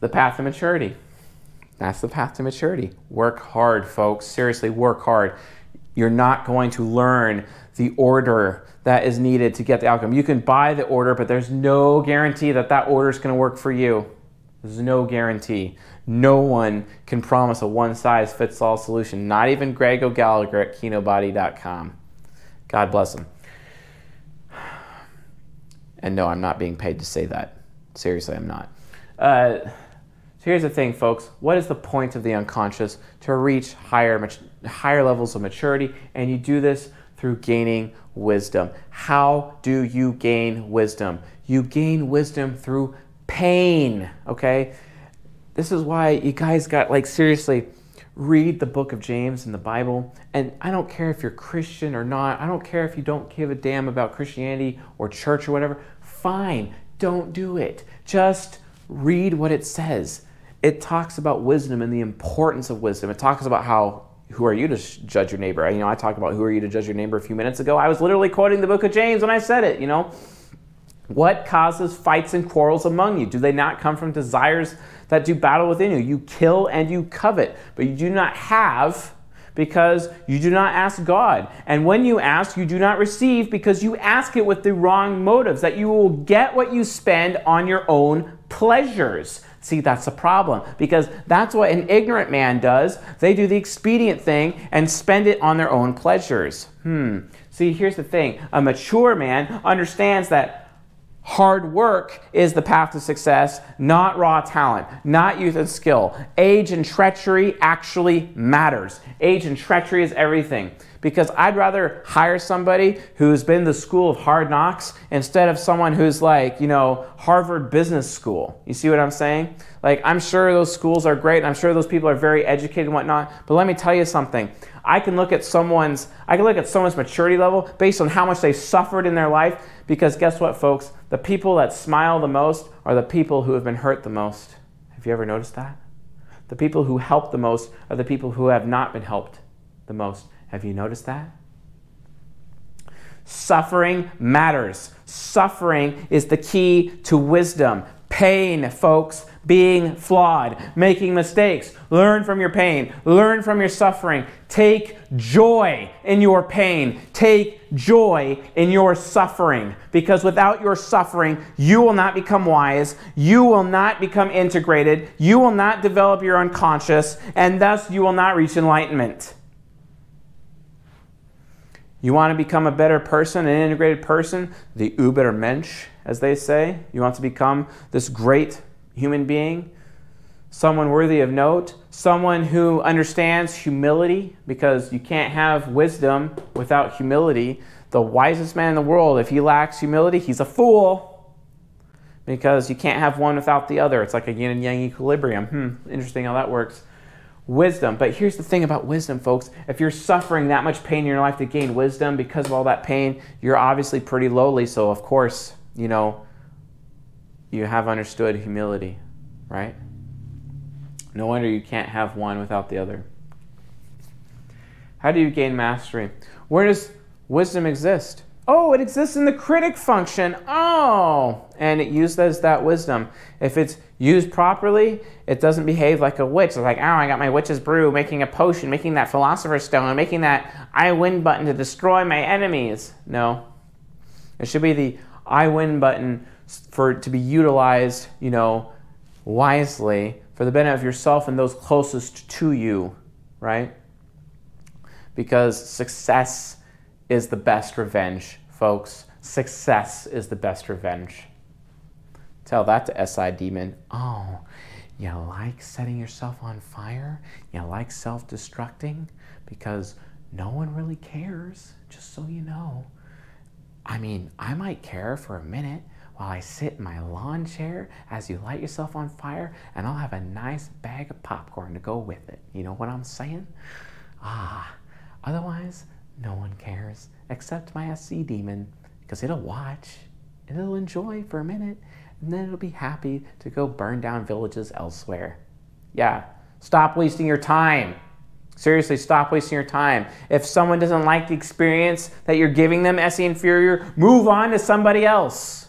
The path to maturity. That's the path to maturity. Work hard, folks. Seriously, work hard. You're not going to learn the order that is needed to get the outcome. You can buy the order, but there's no guarantee that that order is going to work for you. There's no guarantee. No one can promise a one-size-fits-all solution, not even Greg O'Gallagher at kino body dot com. God bless him. And no, I'm not being paid to say that. Seriously, I'm not. Uh, so here's the thing, folks. What is the point of the unconscious? To reach higher, higher levels of maturity, and you do this through gaining wisdom. How do you gain wisdom? You gain wisdom through pain, okay? This is why you guys got, like, seriously, read the book of James in the Bible. And I don't care if you're Christian or not. I don't care if you don't give a damn about Christianity or church or whatever. Fine, don't do it. Just read what it says. It talks about wisdom and the importance of wisdom. It talks about how, who are you to judge your neighbor? You know, I talked about who are you to judge your neighbor a few minutes ago. I was literally quoting the book of James when I said it, you know. What causes fights and quarrels among you? Do they not come from desires that do battle within you? You kill and you covet, but you do not have because you do not ask God. And when you ask, you do not receive because you ask it with the wrong motives, that you will get what you spend on your own pleasures. See, that's the problem, because that's what an ignorant man does. They do the expedient thing and spend it on their own pleasures. Hmm. See, here's the thing. A mature man understands that hard work is the path to success, not raw talent, not youth and skill. Age and treachery actually matters. Age and treachery is everything. Because I'd rather hire somebody who's been the school of hard knocks instead of someone who's like, you know, Harvard Business School. You see what I'm saying? Like, I'm sure those schools are great, and I'm sure those people are very educated and whatnot, but let me tell you something. I can look at someone's, I can look at someone's maturity level based on how much they suffered in their life, because guess what, folks? The people that smile the most are the people who have been hurt the most. Have you ever noticed that? The people who help the most are the people who have not been helped the most. Have you noticed that? Suffering matters. Suffering is the key to wisdom. Pain, folks, being flawed, making mistakes. Learn from your pain. Learn from your suffering. Take joy in your pain. Take joy in your suffering. Because without your suffering, you will not become wise. You will not become integrated. You will not develop your unconscious. And thus, you will not reach enlightenment. You want to become a better person, an integrated person, the uber Mensch, as they say. You want to become this great human being, someone worthy of note, someone who understands humility, because you can't have wisdom without humility. The wisest man in the world, if he lacks humility, he's a fool, because you can't have one without the other. It's like a yin and yang equilibrium. Hmm, interesting how that works. Wisdom. But here's the thing about wisdom, folks. If you're suffering that much pain in your life to gain wisdom because of all that pain, you're obviously pretty lowly. So, of course, you know, you have understood humility, right? No wonder you can't have one without the other. How do you gain mastery? Where does wisdom exist? Oh, it exists in the critic function. Oh, and it uses that wisdom. If it's used properly, it doesn't behave like a witch. It's like, oh, I got my witch's brew, making a potion, making that philosopher's stone, making that I win button to destroy my enemies. No, it should be the I win button for to be utilized, you know, wisely for the benefit of yourself and those closest to you, right? Because success is the best revenge, folks. Success is the best revenge. Tell that to S I Demon. Oh, you like setting yourself on fire? You like self-destructing? Because no one really cares, just so you know. I mean, I might care for a minute while I sit in my lawn chair as you light yourself on fire, and I'll have a nice bag of popcorn to go with it. You know what I'm saying? Ah, otherwise, no one cares except my S C Demon, because it'll watch and it'll enjoy for a minute, and then it'll be happy to go burn down villages elsewhere. Yeah, stop wasting your time. Seriously, stop wasting your time. If someone doesn't like the experience that you're giving them, S C Inferior, move on to somebody else.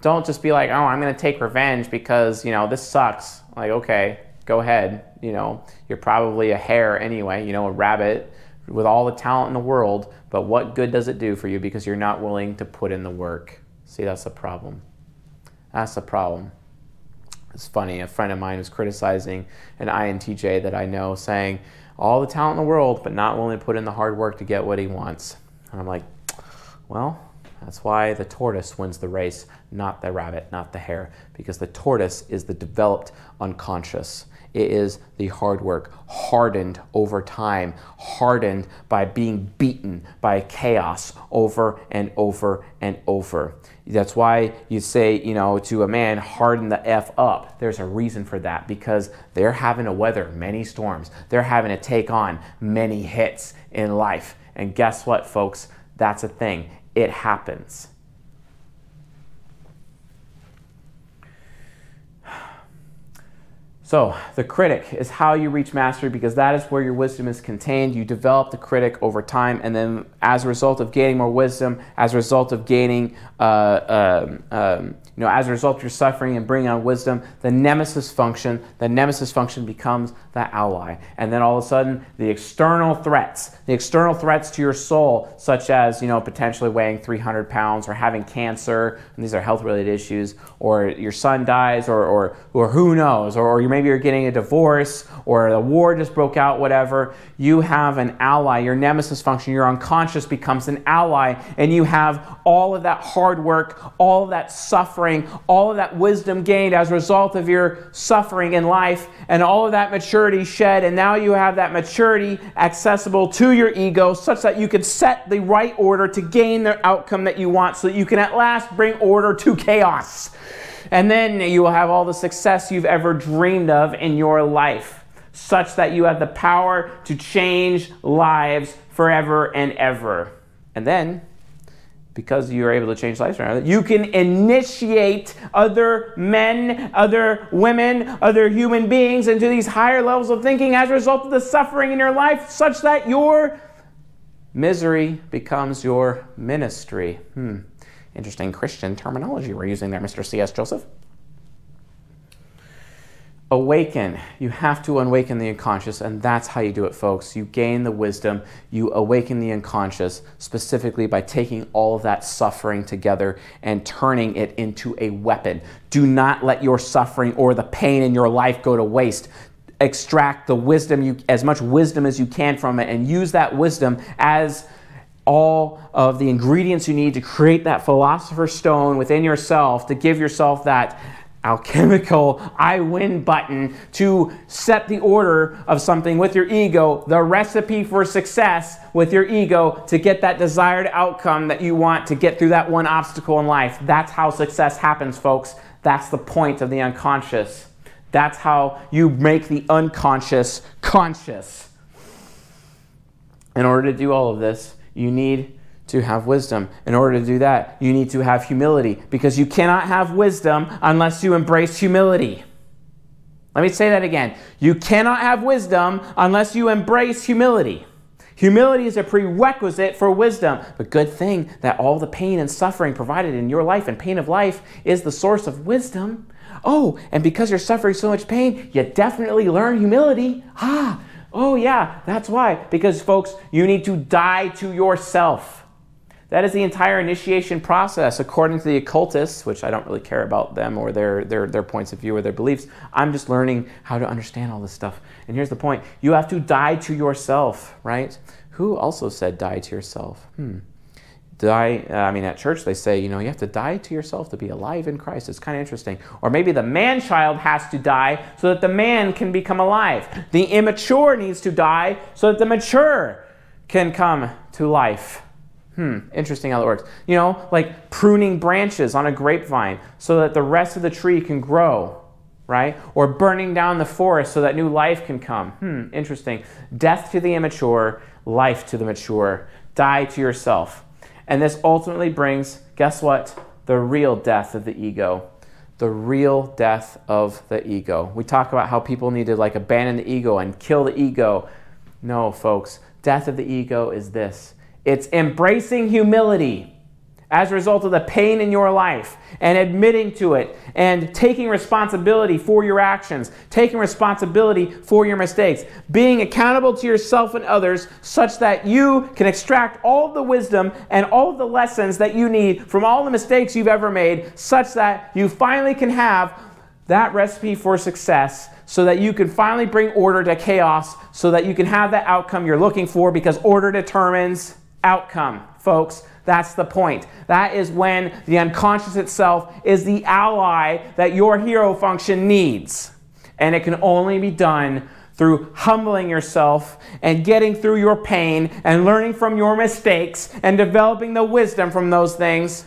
Don't just be like, oh, I'm going to take revenge because, you know, this sucks. Like, okay, go ahead. You know, you're probably a hare anyway, you know, a rabbit, with all the talent in the world, but what good does it do for you because you're not willing to put in the work? See, that's the problem. That's the problem. It's funny, a friend of mine was criticizing an I N T J that I know, saying, all the talent in the world, but not willing to put in the hard work to get what he wants. And I'm like, well, That's why the tortoise wins the race, not the rabbit, not the hare, because the tortoise is the developed unconscious. It is the hard work, hardened over time, hardened by being beaten by chaos over and over and over. That's why you say, you know, to a man, harden the F up. There's a reason for that, because they're having to weather many storms. They're having to take on many hits in life. And guess what, folks? That's a thing. It happens. So the critic is how you reach mastery, because that is where your wisdom is contained. You develop the critic over time, and then as a result of gaining more wisdom, as a result of gaining, uh, um, um, you know, as a result of your suffering and bringing on wisdom, the nemesis function, the nemesis function becomes the ally. And then all of a sudden, the external threats, the external threats to your soul, such as, you know, potentially weighing three hundred pounds or having cancer, and these are health-related issues, or your son dies, or, or, or who knows, or, or you may maybe you're getting a divorce, or a war just broke out, whatever. You have an ally. Your nemesis function, your unconscious becomes an ally, and you have all of that hard work, all of that suffering, all of that wisdom gained as a result of your suffering in life, and all of that maturity shed, and now you have that maturity accessible to your ego such that you can set the right order to gain the outcome that you want, so that you can at last bring order to chaos. And then you will have all the success you've ever dreamed of in your life, such that you have the power to change lives forever and ever. And then, because you are able to change lives forever, you can initiate other men, other women, other human beings into these higher levels of thinking as a result of the suffering in your life, such that your misery becomes your ministry. Hmm. Interesting Christian terminology we're using there, Mister C S Joseph. Awaken. You have to awaken the unconscious, and that's how you do it, folks. You gain the wisdom. You awaken the unconscious, specifically by taking all of that suffering together and turning it into a weapon. Do not let your suffering or the pain in your life go to waste. Extract the wisdom, you, as much wisdom as you can from it, and use that wisdom as all of the ingredients you need to create that philosopher's stone within yourself, to give yourself that alchemical I win button to set the order of something with your ego, the recipe for success with your ego, to get that desired outcome that you want, to get through that one obstacle in life. That's how success happens, folks. That's the point of the unconscious. That's how you make the unconscious conscious. In order to do all of this, you need to have wisdom. In order to do that, you need to have humility, because you cannot have wisdom unless you embrace humility. Let me say that again. You cannot have wisdom unless you embrace humility. Humility is a prerequisite for wisdom. But good thing that all the pain and suffering provided in your life and pain of life is the source of wisdom. Oh, and because you're suffering so much pain, you definitely learn humility. Ah, oh yeah, that's why. Because folks, you need to die to yourself. That is the entire initiation process, according to the occultists, which I don't really care about them or their, their, their points of view or their beliefs. I'm just learning how to understand all this stuff. And here's the point. You have to die to yourself, right? Who also said die to yourself? Hmm. Die, uh, I mean, at church they say, you know, you have to die to yourself to be alive in Christ. It's kind of interesting. Or maybe the man-child has to die so that the man can become alive. The immature needs to die so that the mature can come to life. Hmm, interesting how it works. You know, like pruning branches on a grapevine so that the rest of the tree can grow, right? Or burning down the forest so that new life can come. Hmm, interesting. Death to the immature, life to the mature. Die to yourself. And this ultimately brings, guess what? The real death of the ego. The real death of the ego. We talk about how people need to like abandon the ego and kill the ego. No, folks. Death of the ego is this. It's embracing humility as a result of the pain in your life and admitting to it and taking responsibility for your actions, taking responsibility for your mistakes, being accountable to yourself and others such that you can extract all of the wisdom and all of the lessons that you need from all the mistakes you've ever made, such that you finally can have that recipe for success, so that you can finally bring order to chaos, so that you can have the outcome you're looking for, because order determines outcome, folks. That's the point. That is when the unconscious itself is the ally that your hero function needs. And it can only be done through humbling yourself and getting through your pain and learning from your mistakes and developing the wisdom from those things.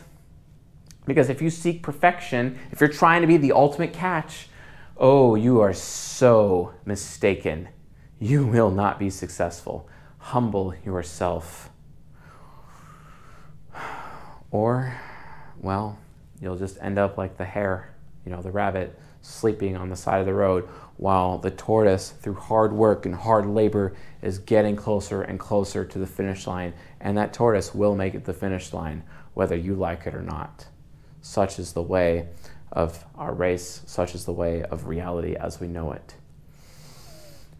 Because if you seek perfection, if you're trying to be the ultimate catch, oh, you are so mistaken. You will not be successful. Humble yourself. Or, well, you'll just end up like the hare, you know, the rabbit, sleeping on the side of the road while the tortoise, through hard work and hard labor, is getting closer and closer to the finish line. And that tortoise will make it to the finish line, whether you like it or not. Such is the way of our race, such is the way of reality as we know it.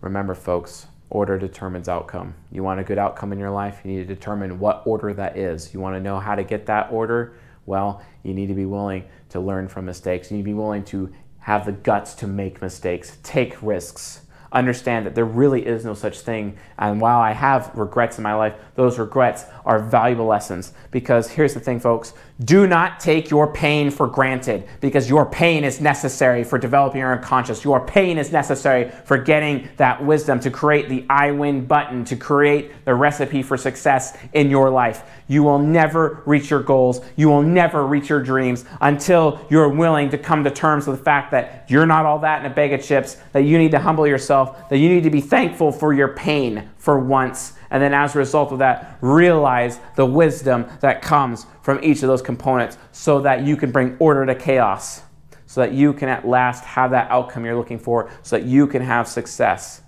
Remember, folks, order determines outcome. You want a good outcome in your life, you need to determine what order that is. You want to know how to get that order? Well, you need to be willing to learn from mistakes. You need to be willing to have the guts to make mistakes, take risks, understand that there really is no such thing. And while I have regrets in my life, those regrets are valuable lessons. Because here's the thing, folks, do not take your pain for granted, because your pain is necessary for developing your unconscious. Your pain is necessary for getting that wisdom, to create the I win button, to create the recipe for success in your life. You will never reach your goals. You will never reach your dreams until you're willing to come to terms with the fact that you're not all that in a bag of chips, that you need to humble yourself, that you need to be thankful for your pain for once, and then as a result of that, realize the wisdom that comes from each of those components so that you can bring order to chaos, so that you can at last have that outcome you're looking for, so that you can have success.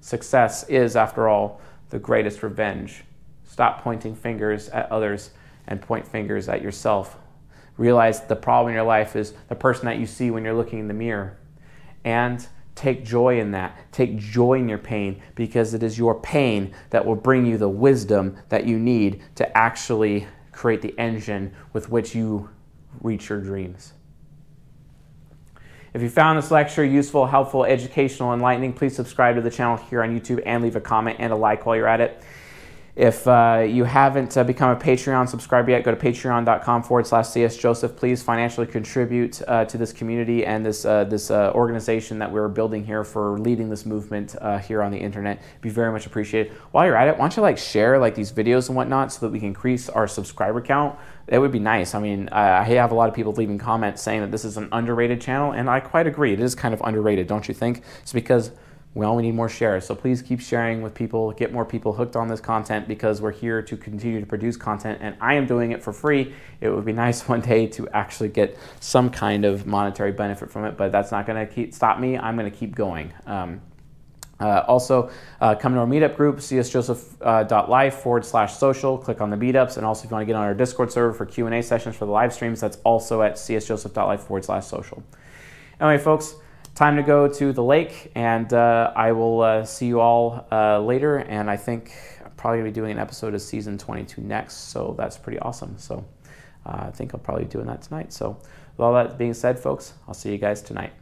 Success is, after all, the greatest revenge. Stop pointing fingers at others and point fingers at yourself. Realize the problem in your life is the person that you see when you're looking in the mirror, and take joy in that. Take joy in your pain, because it is your pain that will bring you the wisdom that you need to actually create the engine with which you reach your dreams. If you found this lecture useful, helpful, educational, enlightening, please subscribe to the channel here on YouTube and leave a comment and a like while you're at it. If uh, you haven't uh, become a Patreon subscriber yet, go to patreon.com forward slash csjoseph. Please financially contribute uh, to this community and this, uh, this uh, organization that we're building here for leading this movement uh, here on the internet. It'd be very much appreciated. While you're at it, why don't you like share like these videos and whatnot so that we can increase our subscriber count? That would be nice. I mean, I have a lot of people leaving comments saying that this is an underrated channel, and I quite agree. It is kind of underrated, don't you think? It's because well, we need more shares, so please keep sharing with people, get more people hooked on this content, because we're here to continue to produce content, and I am doing it for free. It would be nice one day to actually get some kind of monetary benefit from it, but that's not going to stop me. I'm going to keep going. Um, uh, also, uh, come to our meetup group, csjoseph.life forward slash social. Click on the meetups, and also if you want to get on our Discord server for Q and A sessions for the live streams, that's also at csjoseph.life forward slash social. Anyway, folks, time to go to the lake, and uh, I will uh, see you all uh, later, and I think I'm probably going to be doing an episode of Season twenty-two next, so that's pretty awesome. So uh, I think I'll probably be doing that tonight. So with all that being said, folks, I'll see you guys tonight.